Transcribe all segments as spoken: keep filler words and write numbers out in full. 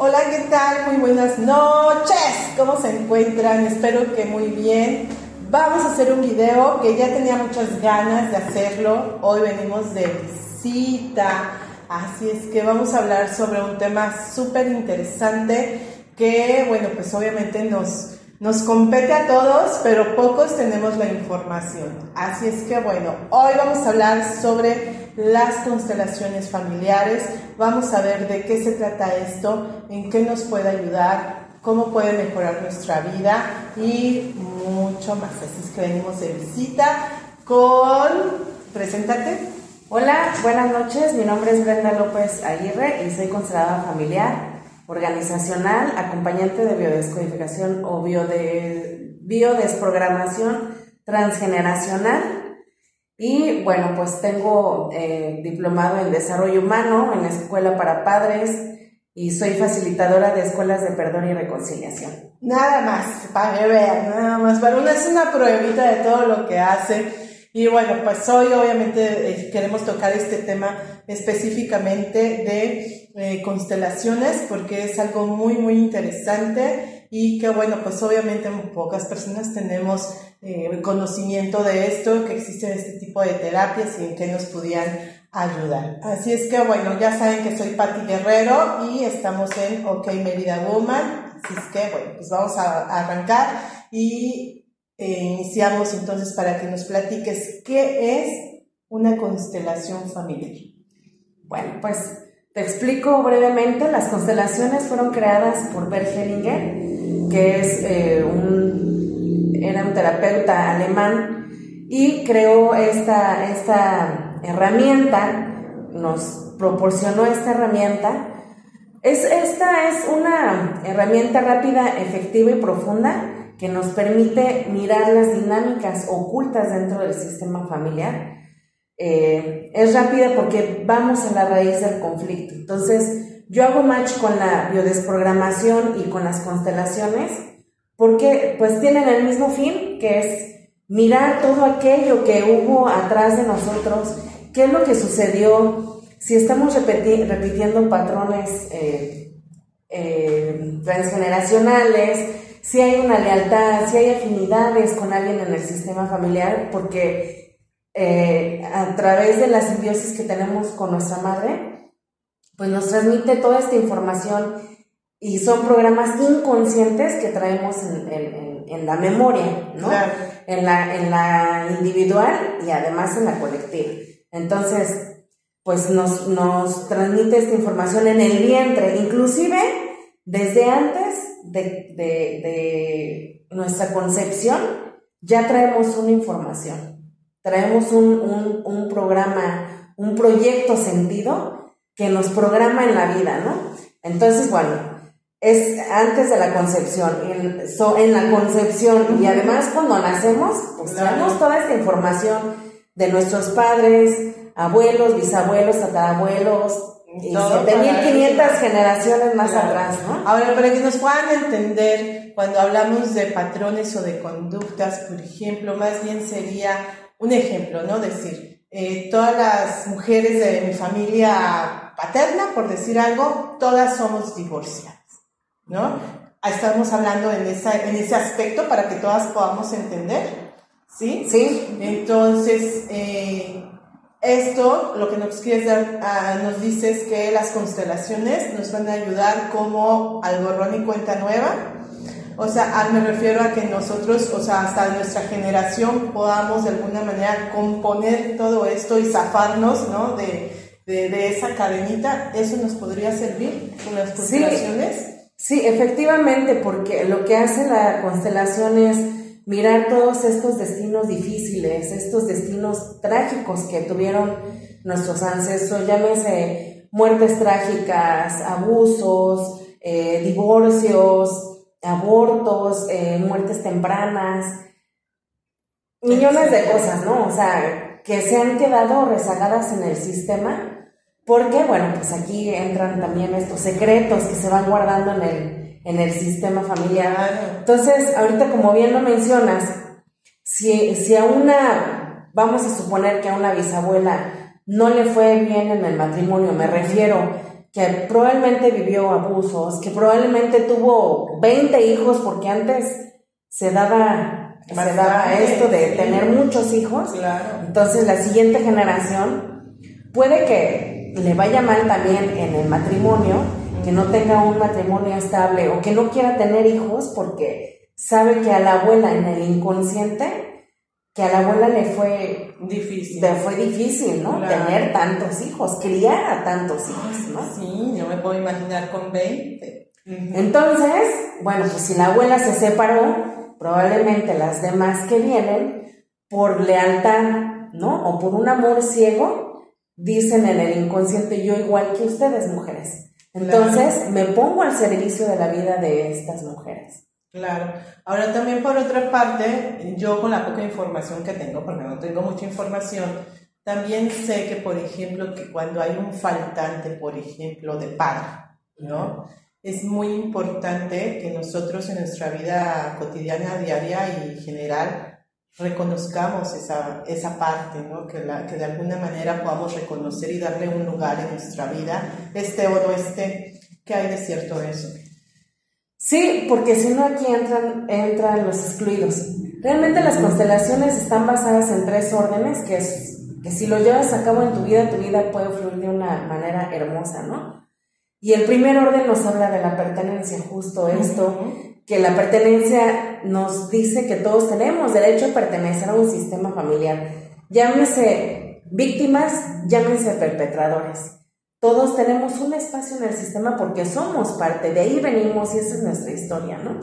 Hola, ¿qué tal? Muy buenas noches. ¿Cómo se encuentran? Espero que muy bien. Vamos a hacer un video que ya tenía muchas ganas de hacerlo. Hoy venimos de visita. Así es que vamos a hablar sobre un tema súper interesante que, bueno, pues obviamente nos, nos compete a todos, pero pocos tenemos la información. Así es que, bueno, hoy vamos a hablar sobre las constelaciones familiares. Vamos a ver de qué se trata esto, en qué nos puede ayudar, cómo puede mejorar nuestra vida y mucho más. Así es que venimos de visita con... Preséntate. Hola, buenas noches. Mi nombre es Brenda López Aguirre y soy consteladora familiar, organizacional, acompañante de biodescodificación o biode... biodesprogramación transgeneracional. Y bueno, pues tengo eh, diplomado en desarrollo humano en la escuela para padres y soy facilitadora de escuelas de perdón y reconciliación. Nada más, para que vean, nada más, para una es una pruebita de todo lo que hace. Y bueno, pues hoy obviamente queremos tocar este tema específicamente de eh, constelaciones, porque es algo muy, muy interesante y que bueno, pues obviamente muy pocas personas tenemos Eh, conocimiento de esto, que existen este tipo de terapias y en qué nos pudieran ayudar. Así es que bueno, ya saben que soy Patty Guerrero y estamos en OK Merida Woman. Así es que bueno, pues vamos a, a arrancar y eh, iniciamos entonces para que nos platiques qué es una constelación familiar. Bueno, pues te explico brevemente. Las constelaciones fueron creadas por Bert Hellinger, que es eh, un era un terapeuta alemán y creó esta, esta herramienta, nos proporcionó esta herramienta. Es, esta es una herramienta rápida, efectiva y profunda que nos permite mirar las dinámicas ocultas dentro del sistema familiar. Eh, es rápida porque vamos a la raíz del conflicto. Entonces, yo hago match con la biodesprogramación y con las constelaciones, porque pues tienen el mismo fin, que es mirar todo aquello que hubo atrás de nosotros, qué es lo que sucedió, si estamos repeti- repitiendo patrones eh, eh, transgeneracionales, si hay una lealtad, si hay afinidades con alguien en el sistema familiar, porque eh, a través de la simbiosis que tenemos con nuestra madre, pues nos transmite toda esta información. Y son programas inconscientes que traemos en, en, en la memoria, ¿no? Claro. En la, en la individual y además en la colectiva. Entonces, pues nos, nos transmite esta información en el vientre, inclusive desde antes de, de, de nuestra concepción, ya traemos una información, traemos un, un, un programa, un proyecto sentido que nos programa en la vida, ¿no? Entonces, bueno, es antes de la concepción, en, so, en la concepción, y además cuando nacemos, pues tenemos toda esta información de nuestros padres, abuelos, bisabuelos, tatarabuelos, y siete mil quinientas generaciones más claro. atrás, ¿no? Ahora, para que nos puedan entender, cuando hablamos de patrones o de conductas, por ejemplo, más bien sería un ejemplo, ¿no? Decir, eh, todas las mujeres de mi familia paterna, por decir algo, todas somos divorciadas, ¿no? Estamos hablando en, esa, en ese aspecto para que todas podamos entender, ¿sí? Sí. Entonces, eh, esto, lo que nos quieres dar, ah, nos dices que las constelaciones nos van a ayudar como al borrón y cuenta nueva. O sea, a, me refiero a que nosotros, o sea, hasta nuestra generación podamos de alguna manera componer todo esto y zafarnos, ¿no? De, de, de esa cadenita. ¿Eso nos podría servir con las constelaciones? Sí. Sí, efectivamente, porque lo que hace la constelación es mirar todos estos destinos difíciles, estos destinos trágicos que tuvieron nuestros ancestros, llámese muertes trágicas, abusos, eh, divorcios, abortos, eh, muertes tempranas, millones de cosas, ¿no? O sea, que se han quedado rezagadas en el sistema. Porque, bueno, pues aquí entran también estos secretos que se van guardando en el, en el sistema familiar. Entonces, ahorita como bien lo mencionas, si, si a una, vamos a suponer que a una bisabuela no le fue bien en el matrimonio, me refiero, que probablemente vivió abusos, que probablemente tuvo veinte hijos, porque antes se daba, se daba esto de tener muchos hijos. Claro. Entonces la siguiente generación puede que le vaya mal también en el matrimonio, que no tenga un matrimonio estable o que no quiera tener hijos porque sabe que a la abuela, en el inconsciente, que a la abuela le fue difícil, le fue difícil, ¿no? Claro. Tener tantos hijos, criar a tantos hijos, ¿no? Sí, yo me puedo imaginar con veinte. Uh -huh. Entonces, bueno, pues si la abuela se separó, probablemente las demás que vienen, por lealtad, ¿no? O por un amor ciego, dicen en el inconsciente, yo igual que ustedes, mujeres. Entonces, claro, me pongo al servicio de la vida de estas mujeres. Claro. Ahora también, por otra parte, yo con la poca información que tengo, porque no tengo mucha información, también sé que, por ejemplo, que cuando hay un faltante, por ejemplo, de padre, ¿no? Uh-huh. Es muy importante que nosotros en nuestra vida cotidiana, diaria y general, reconozcamos esa, esa parte, ¿no? Que, la, que de alguna manera podamos reconocer y darle un lugar en nuestra vida, este o no este. ¿Qué hay de cierto de eso? Sí, porque si no aquí entran, entran los excluidos. Realmente las constelaciones están basadas en tres órdenes, que es que si lo llevas a cabo en tu vida, tu vida puede fluir de una manera hermosa, ¿no? Y el primer orden nos habla de la pertenencia, justo esto, uh-huh, que la pertenencia nos dice que todos tenemos derecho a pertenecer a un sistema familiar. Llámense víctimas, llámense perpetradores. Todos tenemos un espacio en el sistema porque somos parte, de ahí venimos y esa es nuestra historia, ¿no?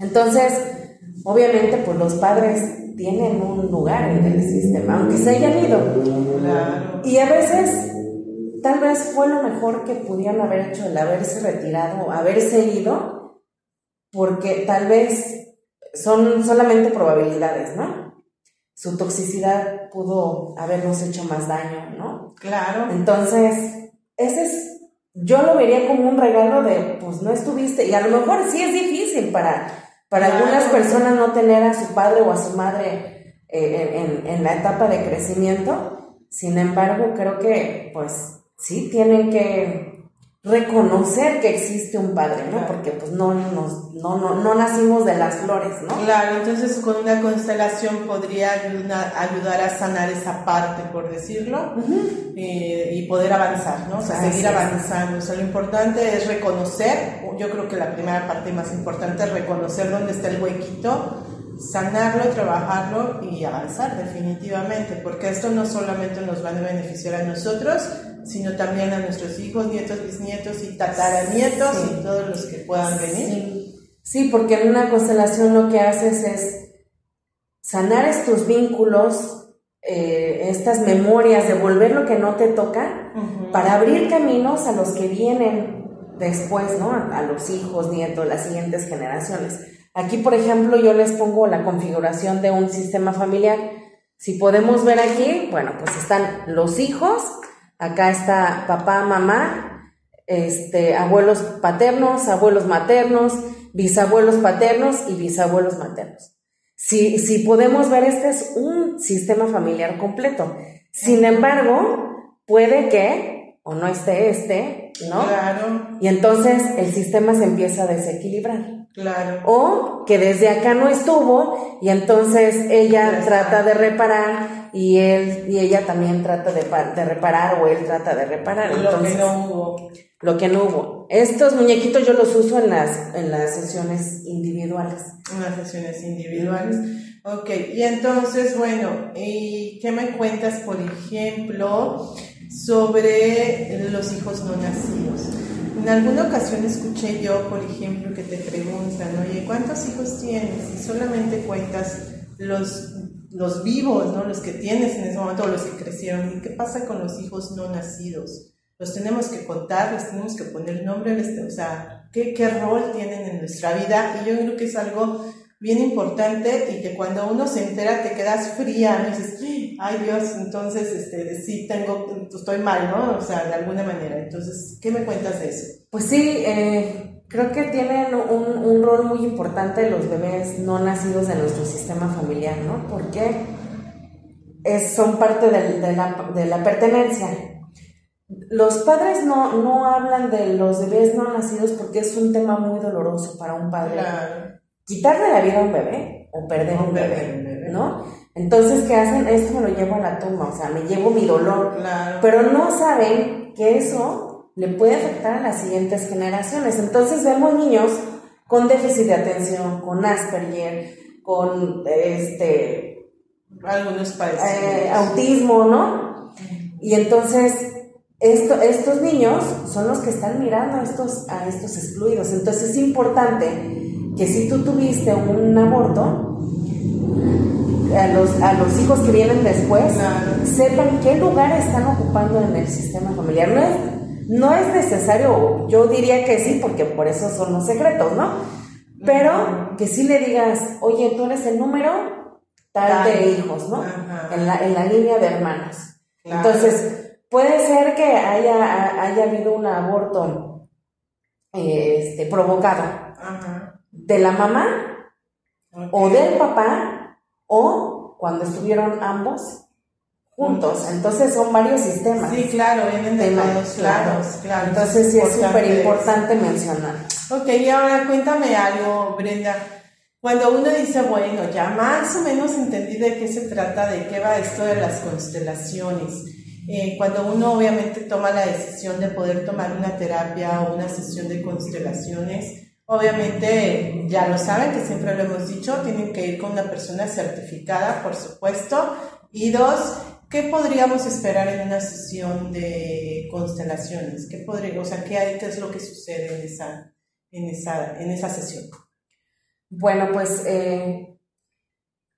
Entonces, obviamente, pues los padres tienen un lugar en el sistema, aunque se hayan ido. Claro. Y a veces, tal vez fue lo mejor que pudieron haber hecho el haberse retirado, haberse ido, porque tal vez son solamente probabilidades, ¿no? Su toxicidad pudo habernos hecho más daño, ¿no? Claro. Entonces, ese es, yo lo vería como un regalo de, pues no estuviste, y a lo mejor sí es difícil para, para claro, algunas personas no tener a su padre o a su madre eh, en, en la etapa de crecimiento, sin embargo, creo que, pues, sí, tienen que reconocer que existe un padre, ¿no? Claro. Porque pues no, nos, no, no, no nacimos de las flores, ¿no? Claro, entonces con una constelación podría ayudar, ayudar a sanar esa parte, por decirlo, uh-huh, eh, y poder avanzar, ¿no? O sea, así seguir avanzando. Es. O sea, lo importante es reconocer, yo creo que la primera parte más importante es reconocer dónde está el huequito, sanarlo, trabajarlo y avanzar definitivamente, porque esto no solamente nos va a beneficiar a nosotros, sino también a nuestros hijos, nietos, bisnietos y tataranietos, sí, y todos los que puedan venir. Sí, sí, porque en una constelación lo que haces es sanar estos vínculos, eh, estas memorias, devolver lo que no te toca, uh-huh, para abrir caminos a los que vienen después, ¿no? A los hijos, nietos, las siguientes generaciones. Aquí, por ejemplo, yo les pongo la configuración de un sistema familiar. Si podemos ver aquí, bueno, pues están los hijos. Acá está papá, mamá, este, abuelos paternos, abuelos maternos, bisabuelos paternos y bisabuelos maternos. Si, si podemos ver, este es un sistema familiar completo. Sin embargo, puede que, o no esté este, ¿no? Claro. Y entonces el sistema se empieza a desequilibrar. Claro. O que desde acá no estuvo y entonces ella, claro, trata de reparar y él y ella también trata de, de reparar o él trata de reparar. Lo entonces, que no hubo. Lo que no hubo. Estos muñequitos yo los uso en las, en las sesiones individuales. En las sesiones individuales. Ok, y entonces, bueno, ¿y qué me cuentas, por ejemplo, sobre los hijos no nacidos? En alguna ocasión escuché yo, por ejemplo, que te preguntan, oye, ¿cuántos hijos tienes? Y solamente cuentas los, los vivos, ¿no? Los que tienes en ese momento, o los que crecieron. ¿Y qué pasa con los hijos no nacidos? Los tenemos que contar, les tenemos que poner nombre, les te, o sea, ¿qué, qué rol tienen en nuestra vida? Y yo creo que es algo bien importante y que cuando uno se entera te quedas fría, ¿no? Y dices, ay Dios, entonces este, sí tengo, estoy mal, ¿no? O sea, de alguna manera. Entonces, ¿qué me cuentas de eso? Pues sí, eh, creo que tienen un, un rol muy importante los bebés no nacidos de nuestro sistema familiar, ¿no? Porque es, son parte de, de, la, de la pertenencia. Los padres no, no hablan de los bebés no nacidos porque es un tema muy doloroso para un padre. Claro. Quitarle la vida a un bebé o perder un, un bebé, bebé, ¿no? Entonces, ¿qué hacen? Esto me lo llevo a la tumba, o sea, me llevo mi dolor. Claro. Pero no saben que eso le puede afectar a las siguientes generaciones. Entonces, vemos niños con déficit de atención, con Asperger, con este... algunos padecimientos. Eh, autismo, ¿no? Y entonces... Esto, estos niños son los que están mirando a estos, a estos excluidos. Entonces es importante que si tú tuviste un aborto, a los, a los hijos que vienen después, claro, sepan qué lugar están ocupando en el sistema familiar. No es, no es necesario, yo diría que sí, porque por eso son los secretos, ¿no? Pero que sí le digas, oye, tú eres el número tal de hijos, ¿no? En la, en la línea de hermanos. Claro. Entonces... puede ser que haya, haya habido un aborto este, provocado, ajá, de la mamá, okay, o del papá, o cuando estuvieron ambos juntos. juntos. Entonces son varios sistemas. Sí, claro, vienen de todos lados. Claro. Entonces sí es súper importante mencionar. Ok, y ahora cuéntame algo, Brenda. Cuando uno dice, bueno, ya más o menos entendí de qué se trata, de qué va esto de las constelaciones. Eh, cuando uno obviamente toma la decisión de poder tomar una terapia o una sesión de constelaciones, obviamente ya lo saben, que siempre lo hemos dicho, tienen que ir con una persona certificada, por supuesto. Y dos, ¿qué podríamos esperar en una sesión de constelaciones? ¿Qué podría, o sea, qué hay, qué es lo que sucede en esa, en esa, en esa sesión? Bueno, pues... Eh...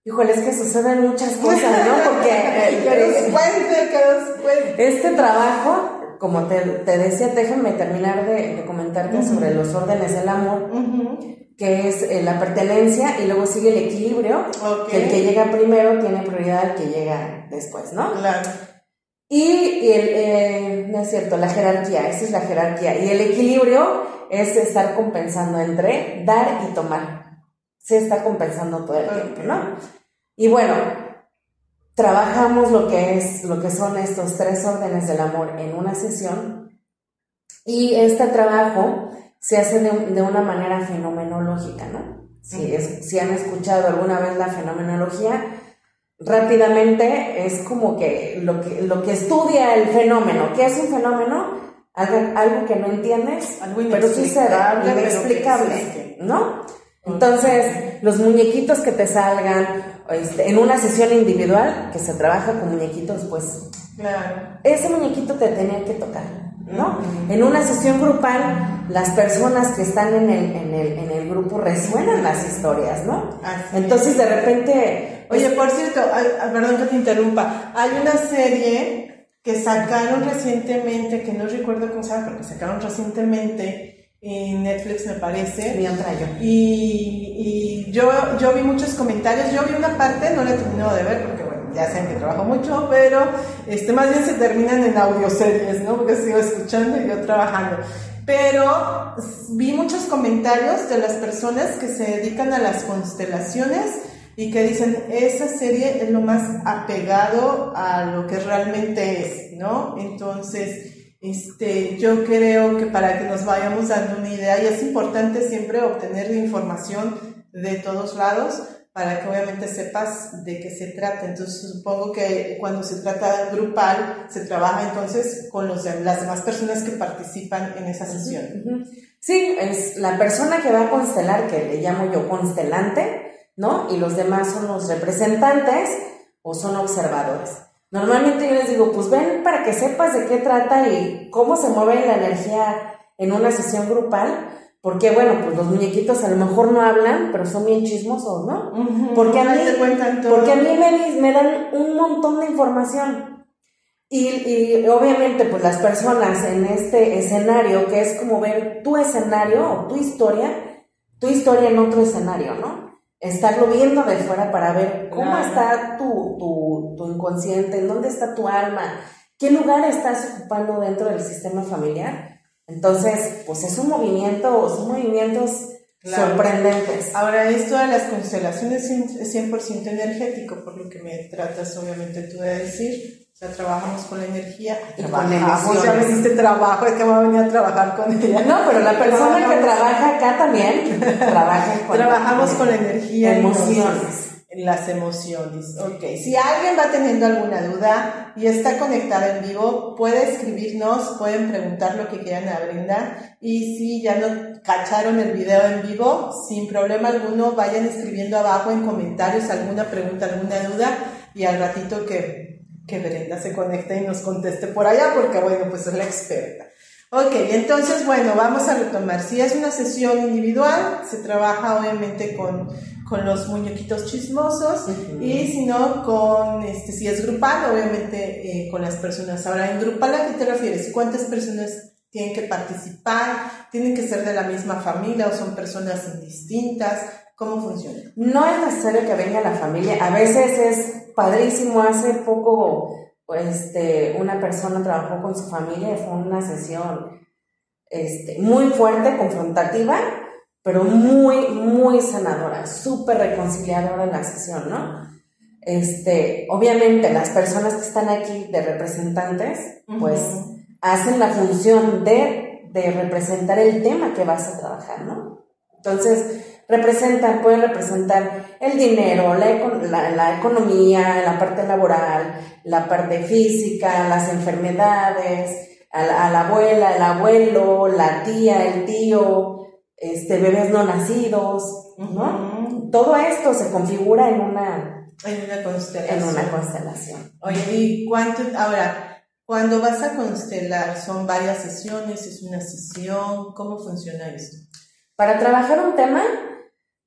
híjole, es que suceden muchas cosas, ¿no? Porque que nos cuente, que nos cuente. Este trabajo, como te, te decía, déjame terminar de, de comentarte, uh-huh, sobre los órdenes del amor, uh-huh, que es eh, la pertenencia y luego sigue el equilibrio, okay, que el que llega primero tiene prioridad al que llega después, ¿no? Claro. Y, y el, eh, no es cierto, la jerarquía, esa es la jerarquía. Y el equilibrio es estar compensando entre dar y tomar. Se está compensando todo el tiempo, ¿no? Y bueno, trabajamos lo que es, lo que son estos tres órdenes del amor en una sesión, y este trabajo se hace de, de una manera fenomenológica, ¿no? Si, es, si han escuchado alguna vez la fenomenología, rápidamente es como que lo que, lo que estudia el fenómeno. ¿Qué es un fenómeno? Algo, algo que no entiendes, algo pero sí será inexplicable, ¿no? Entonces, los muñequitos que te salgan este, en una sesión individual, que se trabaja con muñequitos, pues claro, ese muñequito te tenía que tocar, ¿no? Uh-huh. En una sesión grupal, las personas que están en el, en el, en el grupo resuenan las historias, ¿no? Así Entonces, es. de repente... Oye, por cierto, hay, perdón que te interrumpa, hay una serie que sacaron recientemente, que no recuerdo cómo se llama, porque sacaron recientemente... en Netflix, me parece, me y, y yo, yo vi muchos comentarios, yo vi una parte, no la he terminado de ver, porque bueno, ya saben que trabajo mucho, pero este, más bien se terminan en audioseries, ¿no? Porque sigo escuchando y yo trabajando, pero vi muchos comentarios de las personas que se dedican a las constelaciones y que dicen, esa serie es lo más apegado a lo que realmente es, ¿no? Entonces... Este, yo creo que para que nos vayamos dando una idea, y es importante siempre obtener la información de todos lados para que obviamente sepas de qué se trata. Entonces supongo que cuando se trata grupal se trabaja entonces con los, las demás personas que participan en esa sesión. Uh-huh, uh-huh. Sí, es la persona que va a constelar, que le llamo yo constelante, ¿no? Y los demás son los representantes o son observadores. Normalmente yo les digo, pues ven para que sepas de qué trata y cómo se mueve la energía en una sesión grupal, porque bueno, pues los muñequitos a lo mejor no hablan, pero son bien chismosos, ¿no? Uh-huh, porque, a mí, porque a mí me, me dan un montón de información. Y, y obviamente pues las personas en este escenario, que es como ver tu escenario o tu historia, tu historia en otro escenario, ¿no? Estarlo viendo de fuera para ver cómo claro, está tu, tu, tu inconsciente, en dónde está tu alma, qué lugar estás ocupando dentro del sistema familiar. Entonces, pues es un movimiento, son movimientos claro, sorprendentes. Ahora, esto de las constelaciones es cien por ciento energético, por lo que me tratas obviamente tú de decir. O sea, trabajamos con la energía y trabajamos, ya me diste trabajo, es que voy a venir a trabajar con ella. No, pero la persona que trabaja acá también trabaja con Trabajamos con la energía. Emociones. Las emociones. Ok, si alguien va teniendo alguna duda y está conectada en vivo, puede escribirnos, pueden preguntar lo que quieran a Brenda. Y si ya no cacharon el video en vivo, sin problema alguno, vayan escribiendo abajo en comentarios alguna pregunta, alguna duda, y al ratito que... que Brenda se conecte y nos conteste por allá, porque bueno, pues es la experta. Ok, entonces bueno, vamos a retomar. Si es una sesión individual, se trabaja obviamente con, con los muñequitos chismosos, uh-huh. y si no, con, este, si es grupal, obviamente eh, con las personas. Ahora, en grupal, ¿a qué te refieres? ¿Cuántas personas tienen que participar? ¿Tienen que ser de la misma familia o son personas indistintas? ¿Cómo funciona? No es necesario que venga la familia, a veces es padrísimo. Hace poco este, una persona trabajó con su familia y fue una sesión este, muy fuerte, confrontativa, pero muy, muy sanadora, súper reconciliadora la sesión, ¿no? Este, obviamente las personas que están aquí de representantes, uh-huh. pues hacen la función de, de representar el tema que vas a trabajar, ¿no? Entonces... representan, pueden representar el dinero, la, la, la economía, la parte laboral, la parte física, las enfermedades, a la, a la abuela, el abuelo, la tía, el tío, este, bebés no nacidos, ¿no? Uh-huh. Todo esto se configura en una, en una constelación. En una constelación. Oye, ¿y cuánto? Ahora, cuando vas a constelar, ¿son varias sesiones? ¿Es una sesión? ¿Cómo funciona esto? Para trabajar un tema,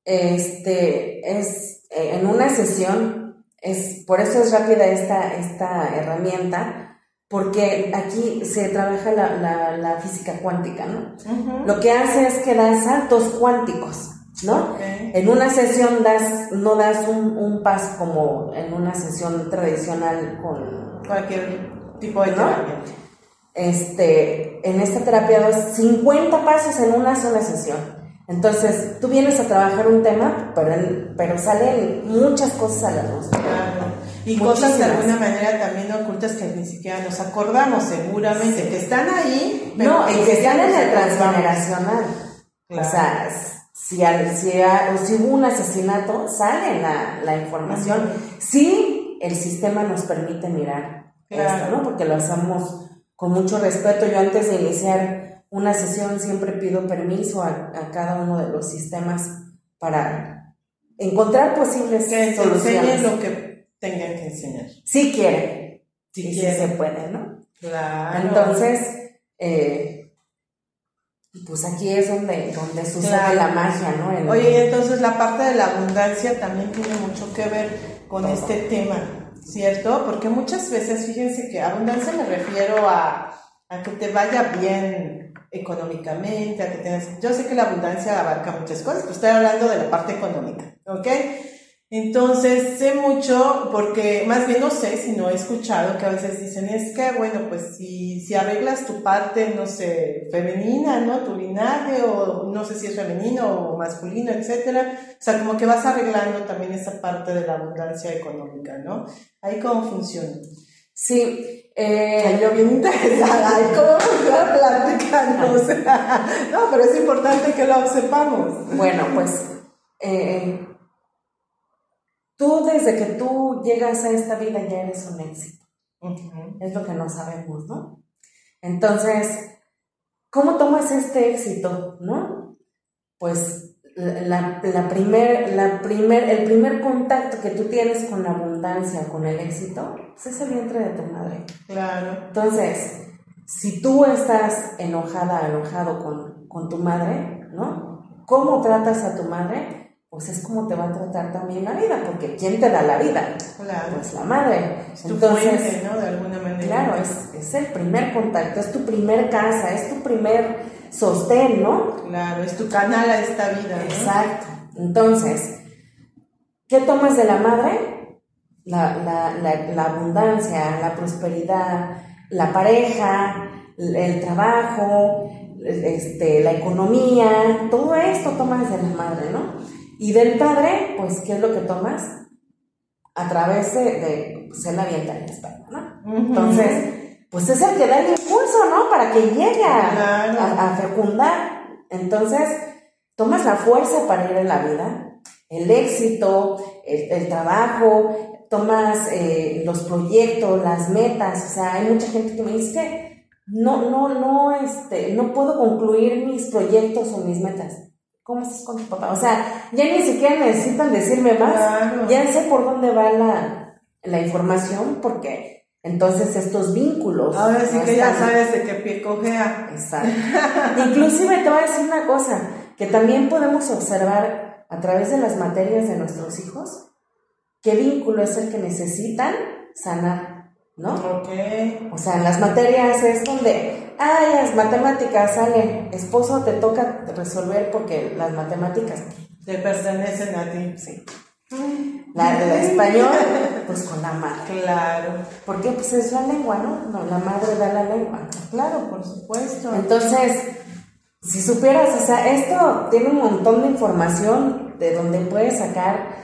este, es, eh, en una sesión, es, por eso es rápida esta, esta herramienta, porque aquí se trabaja la, la, la física cuántica, ¿no? Uh-huh. Lo que hace es que da saltos cuánticos, ¿no? Okay. En una sesión das, no das un, un paso como en una sesión tradicional con... cualquier tipo de terapia. ¿No? Este, en esta terapia das cincuenta pasos en una sola sesión. Entonces, tú vienes a trabajar un tema, pero, en, pero salen muchas cosas a la luz. Claro. Y muchísimas. Cosas de alguna manera también ocultas que ni siquiera nos acordamos, seguramente, sí. que están ahí. Pero no, y que están en el transgeneracional. Claro. O sea, si, al, si, a, si hubo un asesinato, sale la, la información. Uh-huh. Sí, el sistema nos permite mirar claro. esto, ¿no? Porque lo hacemos con mucho respeto. Yo antes de iniciar una sesión siempre pido permiso a, a cada uno de los sistemas para encontrar posibles que soluciones. Que lo que tengan que enseñar. Si quieren. Si, y quieren. Si se puede, ¿no? Claro. Entonces, eh, pues aquí es donde, donde sucede claro. la magia, ¿no? El, Oye, y entonces la parte de la abundancia también tiene mucho que ver con todo. Este tema, ¿cierto? Porque muchas veces, fíjense que abundancia me refiero a, a que te vaya bien económicamente, a que tengas... Yo sé que la abundancia abarca muchas cosas, pero estoy hablando de la parte económica, ¿ok? Entonces, sé mucho, porque más bien no sé, si no he escuchado que a veces dicen, es que, bueno, pues si, si arreglas tu parte, no sé, femenina, ¿no? Tu linaje, o no sé si es femenino o masculino, etcétera. O sea, como que vas arreglando también esa parte de la abundancia económica, ¿no? Ahí cómo funciona. Sí. Eh, Ay, yo bien interesada, ay, ¿cómo funciona? Platícanos. No, pero es importante que lo sepamos. Bueno, pues, eh, tú desde que tú llegas a esta vida ya eres un éxito. Uh-huh. Es lo que no sabemos, ¿no? Entonces, ¿cómo tomas este éxito, no? Pues, la, la primer, la primer, el primer contacto que tú tienes con la abundancia, con el éxito... es el vientre de tu madre. Claro. Entonces, si tú estás enojada, enojado con, con tu madre, ¿no? ¿Cómo tratas a tu madre? Pues es como te va a tratar también la vida, porque ¿quién te da la vida? Claro. Pues la madre. Es tu fuente, ¿no? De alguna manera. Claro, es, es el primer contacto, es tu primer casa, es tu primer sostén, ¿no? Claro, es tu canal a esta vida, ¿no? Exacto. Entonces, ¿qué tomas de la madre? La, la, la, la abundancia, la prosperidad, la pareja, el trabajo, este, la economía, todo esto tomas de la madre, ¿no? Y del padre, pues, ¿qué es lo que tomas? A través de, de pues, él avienta el espejo, ¿no? Uh-huh. Entonces, pues es el que da el impulso, ¿no? Para que llegue a, claro. a, a fecundar. Entonces, tomas la fuerza para ir en la vida, el éxito, el, el trabajo, tomas eh, los proyectos, las metas. O sea, hay mucha gente que me dice que no, no, no, este, no puedo concluir mis proyectos o mis metas. ¿Cómo estás con tu papá? O sea, ya ni siquiera necesitan decirme más. Claro. Ya sé por dónde va la, la información, porque entonces estos vínculos. Ahora sí que ya sabes de qué pie cojea. Exacto. Inclusive te voy a decir una cosa, que también podemos observar a través de las materias de nuestros hijos, qué vínculo es el que necesitan sanar, ¿no? Ok. O sea, en las materias es donde, ah, las matemáticas salen, esposo, te toca resolver porque las matemáticas te pertenecen a ti. Sí. La del español, pues con la madre. Claro. Porque pues es la lengua, ¿no? No, la madre da la lengua. Claro, por supuesto. Entonces, si supieras, o sea, esto tiene un montón de información de donde puedes sacar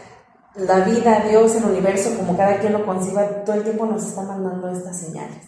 la vida, Dios, el universo, como cada quien lo conciba, todo el tiempo nos está mandando estas señales.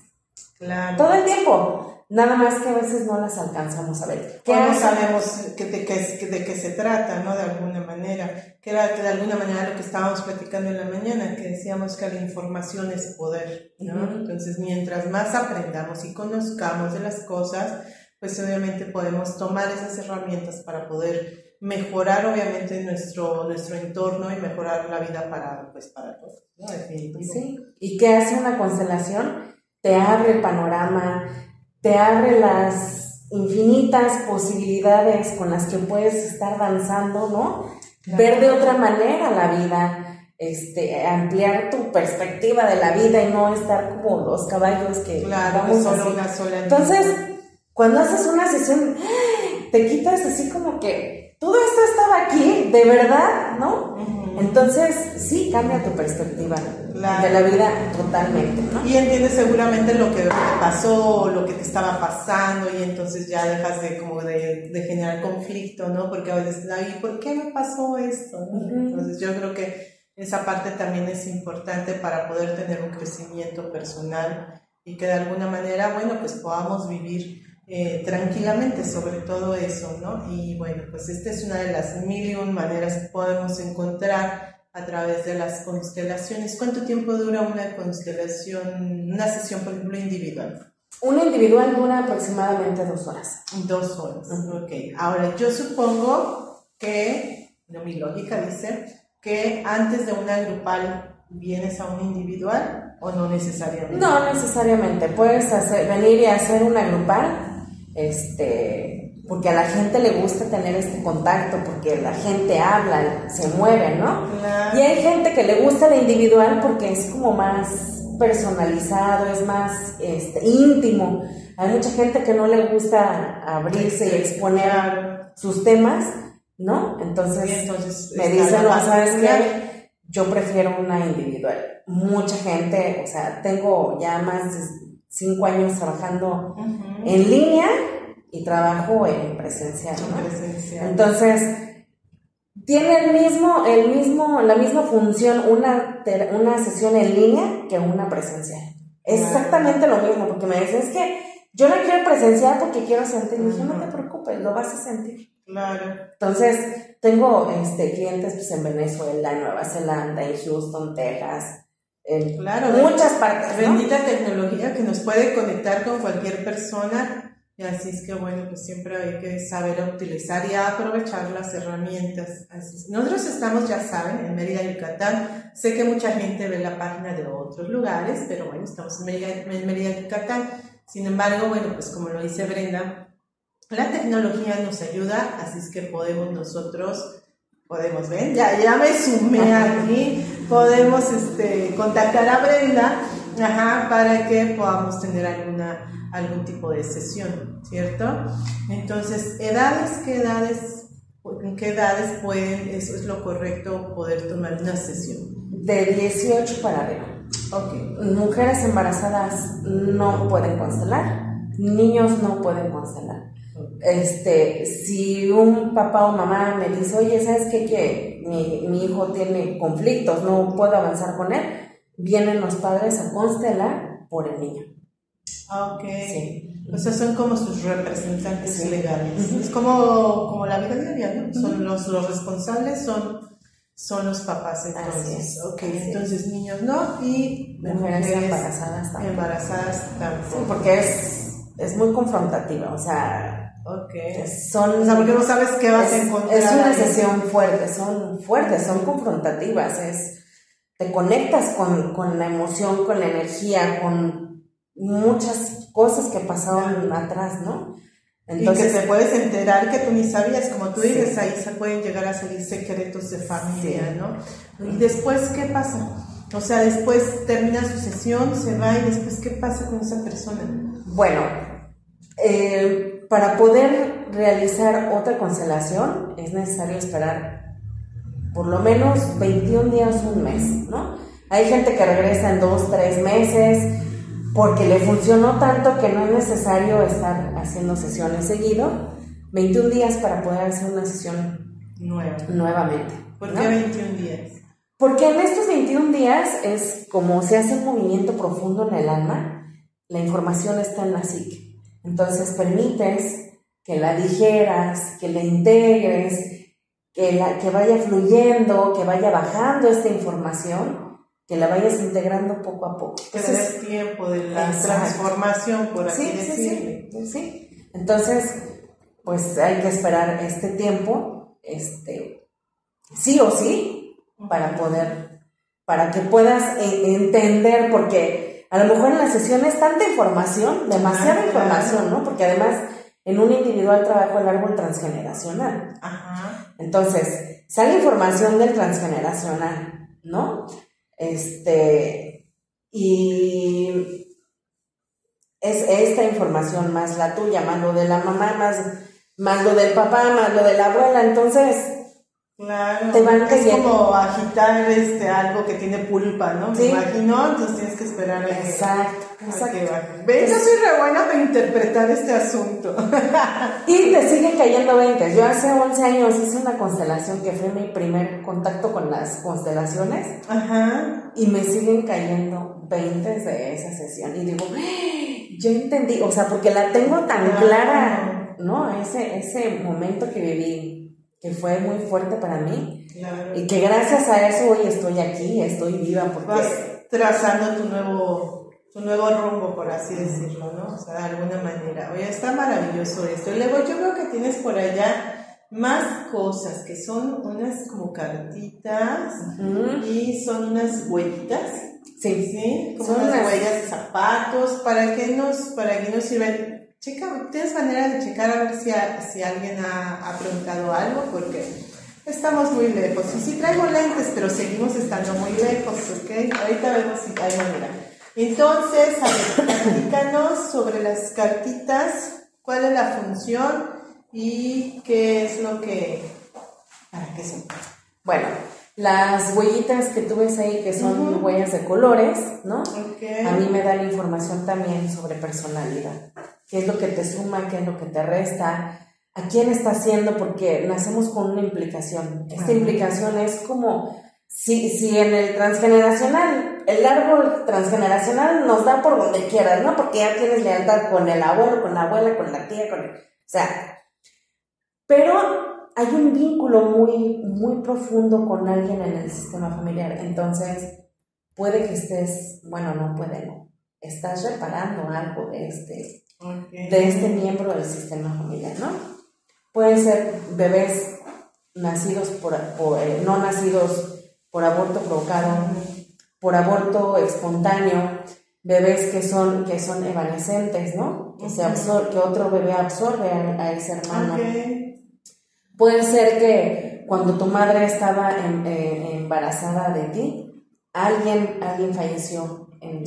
Claro. Todo el tiempo. Nada más que a veces no las alcanzamos a ver. ¿Qué no sabemos que de, que, de qué se trata, ¿no? De alguna manera. Que era de alguna manera lo que estábamos platicando en la mañana, que decíamos que la información es poder, ¿no? Uh-huh. Entonces, mientras más aprendamos y conozcamos de las cosas, pues obviamente podemos tomar esas herramientas para poder mejorar, obviamente, nuestro, nuestro entorno y mejorar la vida para, pues, para todos, ¿no? Definitivamente. Sí. ¿Y qué hace una constelación? Te abre el panorama, te abre las infinitas posibilidades con las que puedes estar danzando, ¿no? Claro. Ver de otra manera la vida, este, ampliar tu perspectiva de la vida y no estar como los caballos que... Claro, vamos solo así. Una sola. Entonces, cuando haces una sesión, te quitas así como que todo esto estaba aquí, de verdad, ¿no? Uh-huh. Entonces, sí, cambia tu perspectiva. Claro. De la vida totalmente, ¿no? Y entiendes seguramente lo que te pasó, lo que te estaba pasando, y entonces ya dejas de como de, de generar conflicto, ¿no? Porque a veces, ay, ¿por qué me pasó esto? Uh-huh. Entonces yo creo que esa parte también es importante para poder tener un crecimiento personal y que de alguna manera, bueno, pues podamos vivir eh, tranquilamente sobre todo eso, ¿no? Y bueno, pues esta es una de las mil y un maneras que podemos encontrar a través de las constelaciones. ¿Cuánto tiempo dura una constelación, una sesión, por ejemplo, individual? Una individual dura aproximadamente dos horas. Dos horas, uh-huh. Ok. Ahora, yo supongo que, no, mi lógica dice, que antes de una grupal vienes a una individual, ¿o no necesariamente? No necesariamente, puedes hacer, venir y hacer una grupal, este... porque a la gente le gusta tener este contacto, porque la gente habla, se mueve, ¿no? Claro. Y hay gente que le gusta la individual porque es como más personalizado, es más este, íntimo. Hay mucha gente que no le gusta abrirse y exponer claro. sus temas, ¿no? Entonces, sí, entonces me dicen, no, ¿sabes qué? Yo prefiero una individual. Mucha gente, o sea, tengo ya más de cinco años trabajando uh-huh. en línea, y trabajo en presencial, ¿no? Presencial. Entonces, tiene el mismo, el mismo, la misma función una, ter, una sesión en línea que una presencial. Es claro. exactamente lo mismo, porque me dicen, es que yo la quiero presencial porque quiero sentir. Y dije, no te preocupes, lo vas a sentir. Claro. Entonces, tengo este, clientes pues, en Venezuela, en Nueva Zelanda, en Houston, Texas. En claro, muchas partes, ¿no? Bendita tecnología que nos puede conectar con cualquier persona. Y así es que, bueno, pues siempre hay que saber utilizar y aprovechar las herramientas. Así es. Nosotros estamos, ya saben, en Mérida, Yucatán. Sé que mucha gente ve la página de otros lugares, pero bueno, estamos en Mérida, en Mérida, Yucatán. Sin embargo, bueno, pues como lo dice Brenda, la tecnología nos ayuda, así es que podemos nosotros, podemos, ven, ya, ya me sumé aquí, podemos este, contactar a Brenda, ajá, para que podamos tener alguna... algún tipo de sesión, ¿cierto? Entonces, edades, ¿qué edades, en qué edades pueden, eso es lo correcto, poder tomar una sesión? De dieciocho para arriba. Ok. Mujeres embarazadas no pueden constelar, niños no pueden constelar. Okay. Este, si un papá o mamá me dice, oye, ¿sabes qué? Que mi, mi hijo tiene conflictos, no puedo avanzar con él, vienen los padres a constelar por el niño. Ah, ok. Sí. O sea, son como sus representantes sí. legales. Uh-huh. Es como, como la vida diaria, ¿no? Uh-huh. Son los, los responsables son, son los papás, entonces. Así es. Ok, así entonces es. Niños no y mujeres, mujeres embarazadas tampoco. Embarazadas tampoco. Sí, porque es, es muy confrontativa, o sea... Okay. Son, o sea, porque no sabes qué vas es, a encontrar. Es una sesión fuerte, son fuertes, son confrontativas, es, te conectas con, con la emoción, con la energía, con muchas cosas que pasaron ah. atrás, ¿no? Entonces, y que te puedes enterar que tú ni sabías, como tú dices, sí. ahí se pueden llegar a salir secretos de familia, sí. ¿no? Y después, ¿qué pasa? O sea, después termina su sesión, se va y después, ¿qué pasa con esa persona? Bueno, eh... para poder realizar otra constelación es necesario esperar por lo menos veintiún días, un mes, ¿no? Hay gente que regresa en dos, tres meses porque le funcionó tanto que no es necesario estar haciendo sesiones seguido. veintiún días para poder hacer una sesión nueva. nuevamente. ¿Por qué ¿no? veintiún días? Porque en estos veintiún días es como se hace un movimiento profundo en el alma, la información está en la psique. Entonces permites que la digeras, que la integres, que, la, que vaya fluyendo, que vaya bajando esta información, que la vayas integrando poco a poco. Que des tiempo de la exacto. transformación, por así sí, decirlo. Sí, sí, sí. Entonces, pues hay que esperar este tiempo, este, sí o sí, para poder, para que puedas e- entender, porque... a lo mejor en las sesiones tanta información, demasiada ah, información, ¿no? Porque además en un individual trabajo el árbol transgeneracional. Ajá. Entonces, sale información del transgeneracional, ¿no? Este, y es esta información más la tuya, más lo de la mamá, más, más lo del papá, más lo de la abuela, entonces... Claro, te van es como agitar este, algo que tiene pulpa, ¿no? ¿Sí? Me imagino, entonces tienes que esperar a que, exacto, exacto. A que baje. ¿Ves? Yo soy re buena para interpretar este asunto. Y te siguen cayendo veintes. Yo hace once años hice una constelación que fue mi primer contacto con las constelaciones. Ajá. Y me siguen cayendo veintes de esa sesión. Y digo, yo entendí, o sea, porque la tengo tan ah, clara, ¿no? Ese, ese momento que viví, que fue muy fuerte para mí, claro. Y que gracias a eso hoy estoy aquí, estoy viva, porque... vas trazando tu nuevo, tu nuevo rumbo, por así decirlo, ¿no? O sea, de alguna manera. Oye, está maravilloso esto. Y luego yo veo que tienes por allá más cosas, que son unas como cartitas, uh-huh. Y son unas huellitas, sí, ¿sí? Como son unas, unas huellas de zapatos, ¿para qué nos, para qué nos sirven? Checa, tienes manera de checar a ver si, a, si alguien ha, ha preguntado algo, porque estamos muy lejos. Y sí traigo lentes, pero seguimos estando muy lejos, ¿ok? Ahorita vemos si hay manera. Entonces, a ver, platícanos sobre las cartitas, cuál es la función y qué es lo que... ¿Para qué son? Bueno, las huellitas que tú ves ahí, que son uh-huh. huellas de colores, ¿no? Okay. A mí me dan información también sobre personalidad. ¿Qué es lo que te suma? ¿Qué es lo que te resta? ¿A quién está haciendo? Porque nacemos con una implicación. Esta ajá. implicación es como... Si, si en el transgeneracional, el árbol transgeneracional nos da por donde quieras, ¿no? Porque ya tienes lealtad con el abuelo, con la abuela, con la tía, con el... O sea... Pero hay un vínculo muy, muy profundo con alguien en el sistema familiar. Entonces, puede que estés... Bueno, no puede, no. Estás reparando algo de este... Okay. De este miembro del sistema familiar, ¿no? Pueden ser bebés nacidos por, por eh, no nacidos por aborto provocado, por aborto espontáneo, bebés que son que son evanescentes, ¿no? Que, se absor- que otro bebé absorbe a, a ese hermano. Okay. Puede ser que cuando tu madre estaba en, eh, embarazada de ti, alguien alguien falleció, en,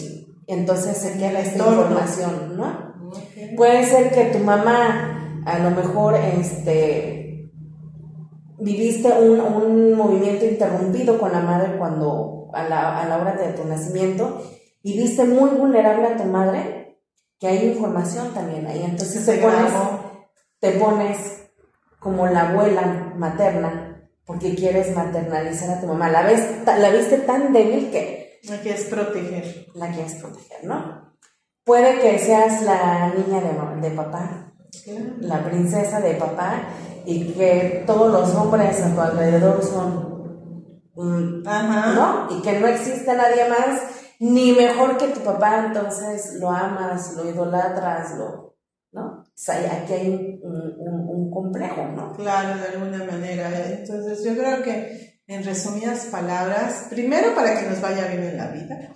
entonces se queda esta información, ¿no? Okay. Puede ser que tu mamá, a lo mejor, este, viviste un, un movimiento interrumpido con la madre cuando, a la, a la hora de tu nacimiento, y viste muy vulnerable a tu madre, que hay información también ahí. Entonces te pones, te pones como la abuela materna, porque quieres maternalizar a tu mamá. La, ves, la viste tan débil que... La quieres proteger. La quieres proteger, ¿no? Puede que seas la niña de, de papá, la princesa de papá, y que todos los hombres a tu alrededor son, mm, ajá, ¿no? Y que no existe nadie más ni mejor que tu papá, entonces lo amas, lo idolatras, lo, ¿no? O sea, aquí hay un, un, un complejo, ¿no? Claro, de alguna manera. Entonces yo creo que, en resumidas palabras, primero, para que nos vaya bien en la vida,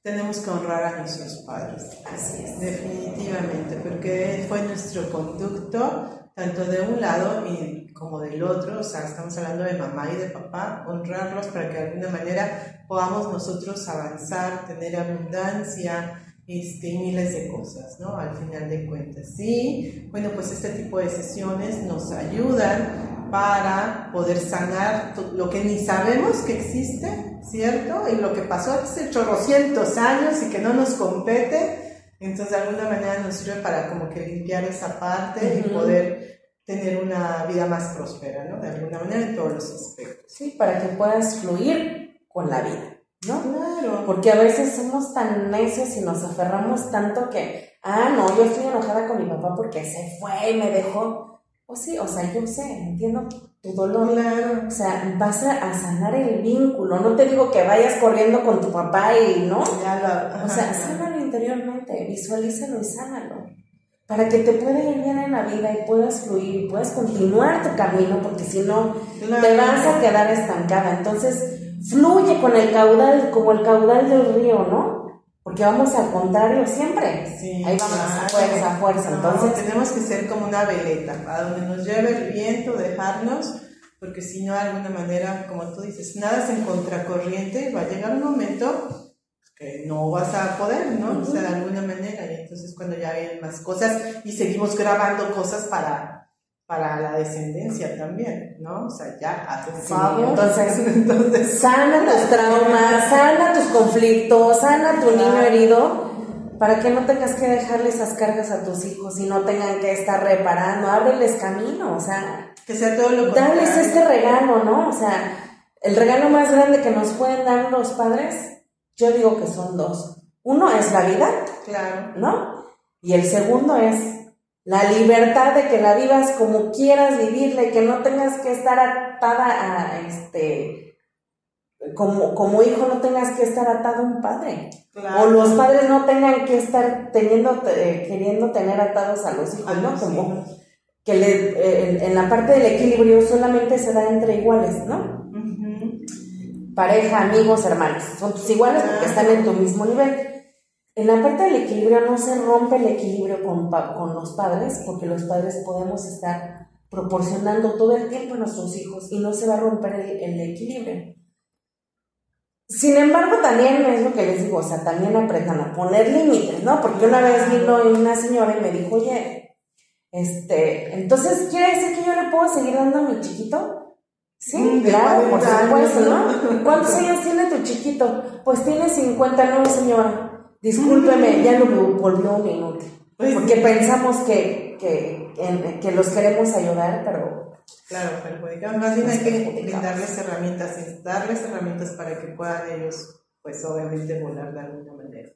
tenemos que honrar a nuestros padres. Así es. Definitivamente, porque fue nuestro conducto, tanto de un lado y como del otro. O sea, estamos hablando de mamá y de papá, honrarlos para que de alguna manera podamos nosotros avanzar, tener abundancia, este, miles de cosas, ¿no? Al final de cuentas. Sí, bueno, pues este tipo de sesiones nos ayudan para poder sanar lo que ni sabemos que existe, ¿cierto? Y lo que pasó hace chorrocientos años y que no nos compete. Entonces, de alguna manera nos sirve para como que limpiar esa parte, uh-huh, y poder tener una vida más próspera, ¿no? De alguna manera, en todos los aspectos. Sí, para que puedas fluir con la vida, ¿no? Claro. Porque a veces somos tan necios y nos aferramos tanto que, ah, no, yo estoy enojada con mi papá porque se fue y me dejó. O sí, o sea, yo sé, entiendo tu dolor. Claro. O sea, vas a sanar el vínculo. No te digo que vayas corriendo con tu papá y, ¿no? Claro. O sea, sánalo interiormente, visualízalo y sánalo, para que te pueda ir bien en la vida y puedas fluir y puedas continuar tu camino, porque si no, claro, te vas a quedar estancada. Entonces, fluye con el caudal, como el caudal del río, ¿no? Porque vamos al contrario siempre. Sí, ahí vamos, claro, a fuerza, a fuerza. No, entonces tenemos que ser como una veleta, a donde nos lleve el viento, dejarnos, porque si no, de alguna manera, como tú dices, nada es en contracorriente, va a llegar un momento que no vas a poder, ¿no? Uh-huh. O sea, de alguna manera. Y entonces, cuando ya vienen más cosas y seguimos grabando cosas para... para la descendencia también, ¿no? O sea, ya, a tu favor. Sí, entonces, entonces, sana tus traumas, sana tus conflictos, sana tu niño herido, para que no tengas que dejarle esas cargas a tus hijos y no tengan que estar reparando. Ábreles camino, o sea, que sea todo lo contrario. Dales este regalo, ¿no? O sea, el regalo más grande que nos pueden dar los padres, yo digo que son dos. Uno es la vida, claro, ¿no? Y el segundo es la libertad de que la vivas como quieras vivirla y que no tengas que estar atada a este, como, como hijo no tengas que estar atado a un padre. Claro. O los padres no tengan que estar teniendo, eh, queriendo tener atados a los hijos, ah, ¿no? Sí. Como que le, eh, en, en la parte del equilibrio solamente se da entre iguales, ¿no? Uh-huh. Pareja, amigos, hermanos, son tus iguales porque están en tu mismo nivel. En la parte del equilibrio no se rompe el equilibrio con, con los padres, porque los padres podemos estar proporcionando todo el tiempo a nuestros hijos y no se va a romper el, el equilibrio. Sin embargo, también es lo que les digo, o sea, también aprendan a poner límites, ¿no? Porque una vez vino una señora y me dijo, oye, este, entonces, ¿quiere decir que yo le puedo seguir dando a mi chiquito? Sí, de claro, por supuesto, ¿no? ¿Cuántos años tiene tu chiquito? Pues tiene cincuenta, no, señora. Discúlpeme, ya lo volvió un minuto. Porque pensamos que, que, que, que los queremos ayudar, pero... Claro, perjudicamos. Más bien hay que brindarles herramientas, darles herramientas para que puedan ellos, pues obviamente, volar de alguna manera.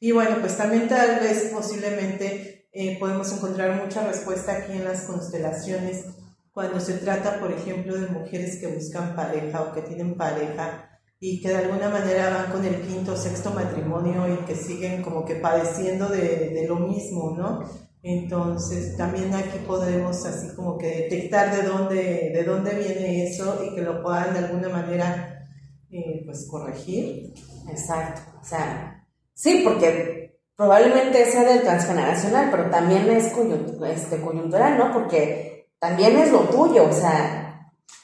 Y bueno, pues también tal vez, posiblemente, eh, podemos encontrar mucha respuesta aquí en las constelaciones cuando se trata, por ejemplo, de mujeres que buscan pareja o que tienen pareja y que de alguna manera van con el quinto o sexto matrimonio y que siguen como que padeciendo de, de lo mismo, ¿no? Entonces también aquí podemos así como que detectar de dónde, de dónde viene eso y que lo puedan de alguna manera eh, pues corregir. Exacto, o sea, sí, porque probablemente sea del transgeneracional, pero también es coyuntural, este, coyuntural, ¿no? Porque también es lo tuyo, o sea,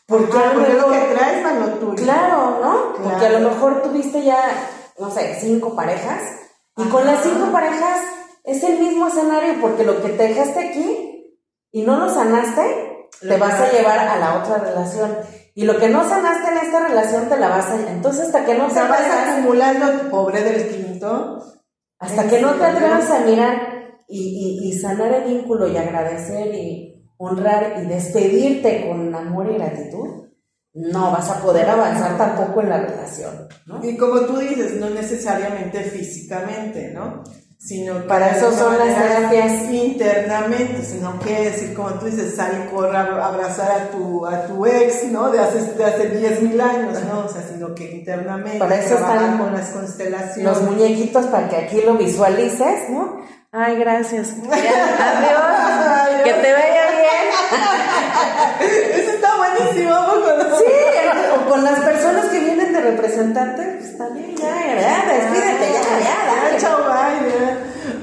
porque ah, porque lo que traes más lo tuyo. Claro, ¿no? Claro. Porque a lo mejor tuviste ya, no sé, cinco parejas. Y ajá, con las cinco parejas es el mismo escenario, porque lo que te dejaste aquí y no lo sanaste, lo te vas a llevar a la otra relación. Y lo que no sanaste en esta relación te la vas a... Entonces hasta que no te vas acumulando, pobre del quinto. Hasta que no te atrevas a mirar y, y, y sanar el vínculo y agradecer y honrar y despedirte con amor y gratitud, no vas a poder avanzar tampoco en la relación, ¿no? Y como tú dices, no necesariamente físicamente, ¿no? sino para eso son las terapias internamente, sino que decir, como tú dices, sal y corre a abrazar a tu, a tu ex, ¿no? De hace, de hace diez mil años, ¿no? O sea, sino que internamente. Para eso están con las constelaciones. Los muñequitos para que aquí lo visualices, ¿no? Ay, gracias. Adiós. Adiós. Que te vaya bien. Eso está buenísimo. Con sí, o con las personas que vienen de representante, pues también ya, ¿verdad? Despídete, ya, ya, ya. Chao, bye. Ya.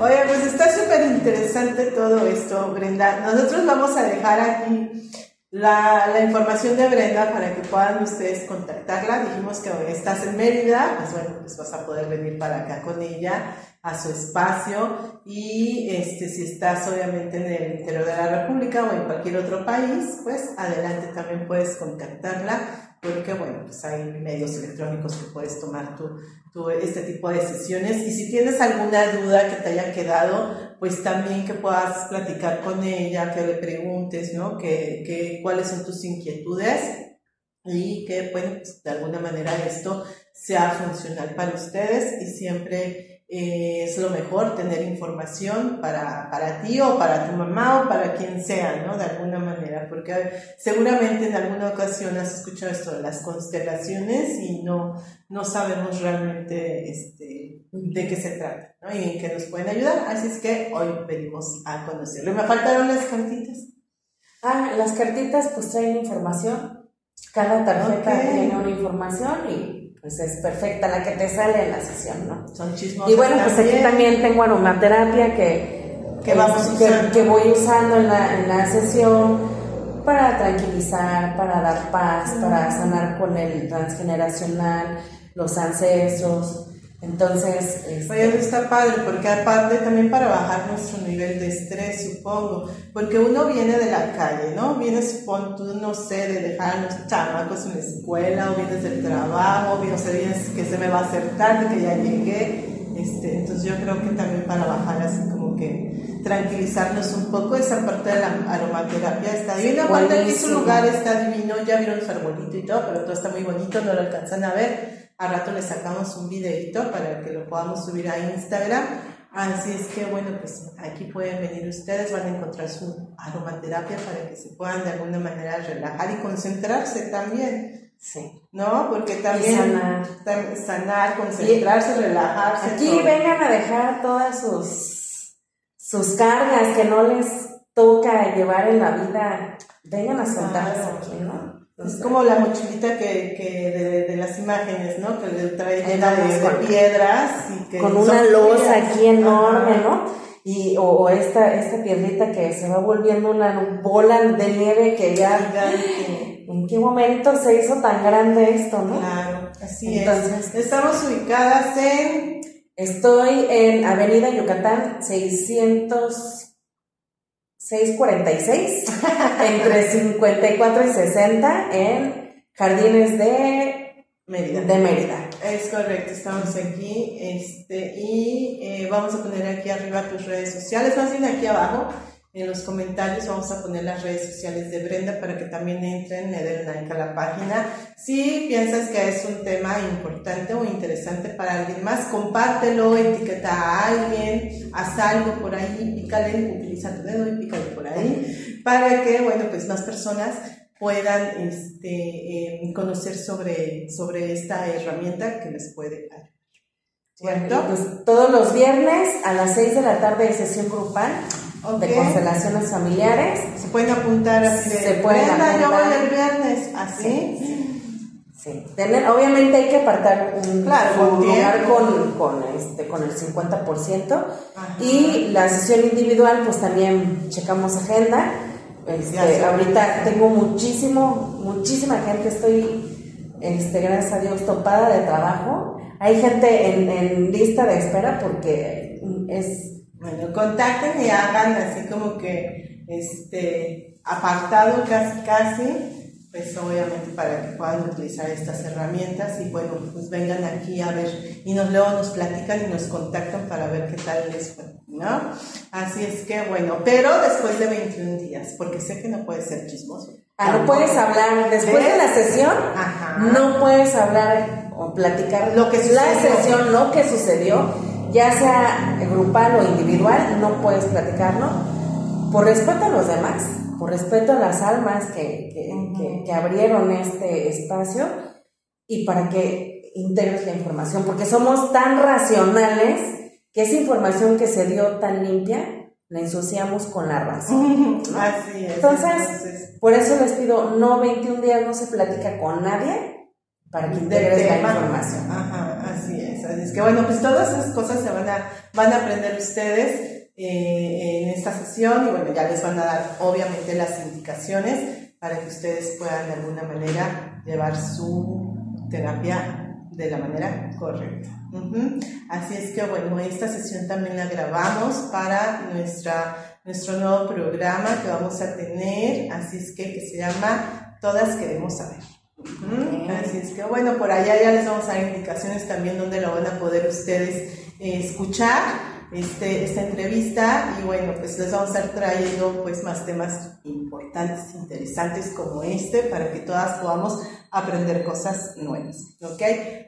Oye, pues está súper interesante todo esto, Brenda. Nosotros vamos a dejar aquí la, la información de Brenda para que puedan ustedes contactarla. Dijimos que estás en Mérida, pues bueno, pues vas a poder venir para acá con ella a su espacio, y este, si estás obviamente en el interior de la República o en cualquier otro país, pues adelante también puedes contactarla, porque bueno, pues hay medios electrónicos que puedes tomar tu, tu, este tipo de sesiones, y si tienes alguna duda que te haya quedado, pues también que puedas platicar con ella, que le preguntes, ¿no? Que, que, cuáles son tus inquietudes, y que bueno, pues, de alguna manera esto sea funcional para ustedes, y siempre Eh, es lo mejor tener información para, para ti o para tu mamá o para quien sea, ¿no? De alguna manera, porque seguramente en alguna ocasión has escuchado esto de las constelaciones y no, no sabemos realmente este, de qué se trata, ¿no? Y en qué nos pueden ayudar, así es que hoy venimos a conocerlo. Me faltaron las cartitas. Ah, las cartitas pues traen información, cada tarjeta okay. tiene una información y pues es perfecta la que te sale en la sesión, ¿no? Son chismosas. Y bueno, pues también. Aquí también tengo aromaterapia que, que, vamos es, que, que voy usando en la, en la sesión para tranquilizar, para dar paz, mm. para sanar con el transgeneracional, los ancestros. Entonces, oye, este, está padre, porque aparte también para bajar nuestro nivel de estrés, supongo, porque uno viene de la calle, ¿no? Vienes, supongo, tú, no sé, de dejar a los chamacos en la escuela, o vienes del trabajo, o sea, vienes que se me va a hacer tarde, que ya llegué, este, entonces yo creo que también para bajar así como que tranquilizarnos un poco, esa parte de la aromaterapia está divina, cuando aquí su lugar está divino, ya vieron su arbolito y todo, pero todo está muy bonito, no lo alcanzan a ver. A rato le sacamos un videito para que lo podamos subir a Instagram. Así es que, bueno, pues aquí pueden venir ustedes, van a encontrar su aromaterapia para que se puedan de alguna manera relajar y concentrarse también. Sí. ¿No? Porque también... Y sanar. Tam- sanar, concentrarse, y relajarse. Aquí todo. Vengan a dejar todas sus, sus cargas que no les toca llevar en la vida. Vengan a soltarse aquí, ¿no? Es como la mochilita que, que de, de las imágenes, ¿no? Que le trae llena de, de piedras. Y que con una losa aquí enorme, ajá, ¿no? Y, o, o esta, esta piedrita que se va volviendo una bola de nieve que ya... Gigante. ¿En qué momento se hizo tan grande esto, no? Claro, así Entonces, es. Estamos ubicadas en... Estoy en Avenida Yucatán, seiscientos... seiscientos cuarenta y seis, entre cincuenta y cuatro y sesenta, en Jardines de Mérida. De Mérida. Es correcto, estamos aquí, este, y eh, vamos a poner aquí arriba tus redes sociales, más bien aquí abajo, en los comentarios vamos a poner las redes sociales de Brenda para que también entren, le den like a la página. Si piensas que es un tema importante o interesante para alguien más, compártelo, etiqueta a alguien, haz algo por ahí, pícale, utiliza tu dedo y pícale por ahí, para que, bueno, pues más personas puedan este, eh, conocer sobre, sobre esta herramienta que les puede ayudar. ¿Cierto? Pues todos los viernes a las seis de la tarde hay sesión grupal. Okay. De constelaciones familiares. Se pueden apuntar así. Se pueden apuntar. Yo voy el viernes, así. Sí. sí. Tener, obviamente hay que apartar un, claro, un lugar con, con, este, con el cincuenta por ciento. Ajá. Y la sesión individual, pues también checamos agenda. Este, ahorita tengo muchísimo, muchísima gente. Estoy, este, gracias a Dios, topada de trabajo. Hay gente en, en lista de espera porque es... Bueno, contacten y hagan así como que este apartado casi casi, pues obviamente para que puedan utilizar estas herramientas y bueno, pues vengan aquí a ver y nos luego nos platican y nos contactan para ver qué tal les fue, ¿no? Así es que bueno, pero después de veintiún días, porque sé que no puedes ser chismoso. Ah, no puedes hablar, después ¿ves? De la sesión, ajá, no puedes hablar o platicar lo que sucedió. La sesión, lo que sucedió. ya sea grupal o individual, no puedes platicarlo, por respeto a los demás, por respeto a las almas que, que, uh-huh. que, que abrieron este espacio, y para que integres la información, porque somos tan racionales que esa información que se dio tan limpia la ensuciamos con la razón, ¿no? Así es. Entonces, entonces, por eso les pido, no, veintiún días no se platica con nadie para que integres la información. Ajá, así es. Así es que bueno, pues todas esas cosas se van a, van a aprender ustedes eh, en esta sesión, y bueno, ya les van a dar obviamente las indicaciones para que ustedes puedan de alguna manera llevar su terapia de la manera correcta. Uh-huh. Así es que bueno, esta sesión también la grabamos para nuestra, nuestro nuevo programa que vamos a tener, así es que, que se llama Todas Queremos Saber. Uh-huh. Okay. Así es que bueno, por allá ya les vamos a dar indicaciones también donde lo van a poder ustedes eh, escuchar este, esta entrevista, y bueno, pues les vamos a estar trayendo pues más temas importantes, interesantes como este, para que todas podamos aprender cosas nuevas, ¿ok?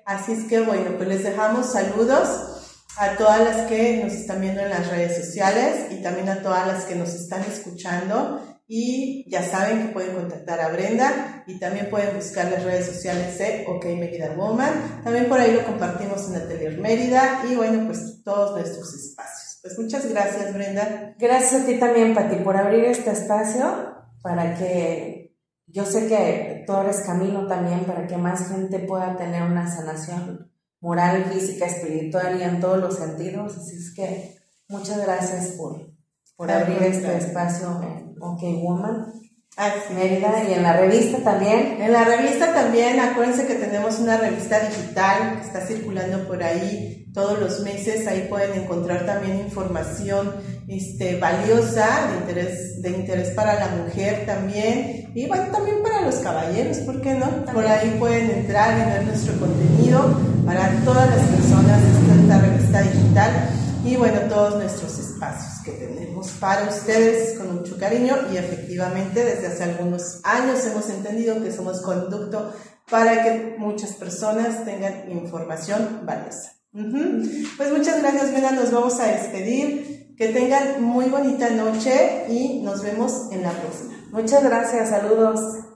Así es que bueno, pues les dejamos saludos a todas las que nos están viendo en las redes sociales y también a todas las que nos están escuchando, y ya saben que pueden contactar a Brenda y también pueden buscar las redes sociales de OK Merida Woman, también por ahí lo compartimos en Atelier Mérida, y bueno, pues todos nuestros espacios. Pues muchas gracias, Brenda. Gracias a ti también, Patty, por abrir este espacio para que... Yo sé que tú abres camino también para que más gente pueda tener una sanación moral, física, espiritual y en todos los sentidos. Así es que muchas gracias por, por abrir este gracias. espacio en OK Woman Mérida, y en la revista también. En la revista también, acuérdense que tenemos una revista digital que está circulando por ahí todos los meses. Ahí pueden encontrar también información este, valiosa, de interés, de interés para la mujer también, y bueno, también para los caballeros, ¿por qué no? También. Por ahí pueden entrar y ver nuestro contenido para todas las personas, esta revista digital, y bueno, todos nuestros espacios que tenemos para ustedes con mucho cariño. Y efectivamente desde hace algunos años hemos entendido que somos conducto para que muchas personas tengan información valiosa. Uh-huh. Pues muchas gracias, Brenda, nos vamos a despedir, que tengan muy bonita noche y nos vemos en la próxima. Muchas gracias, saludos.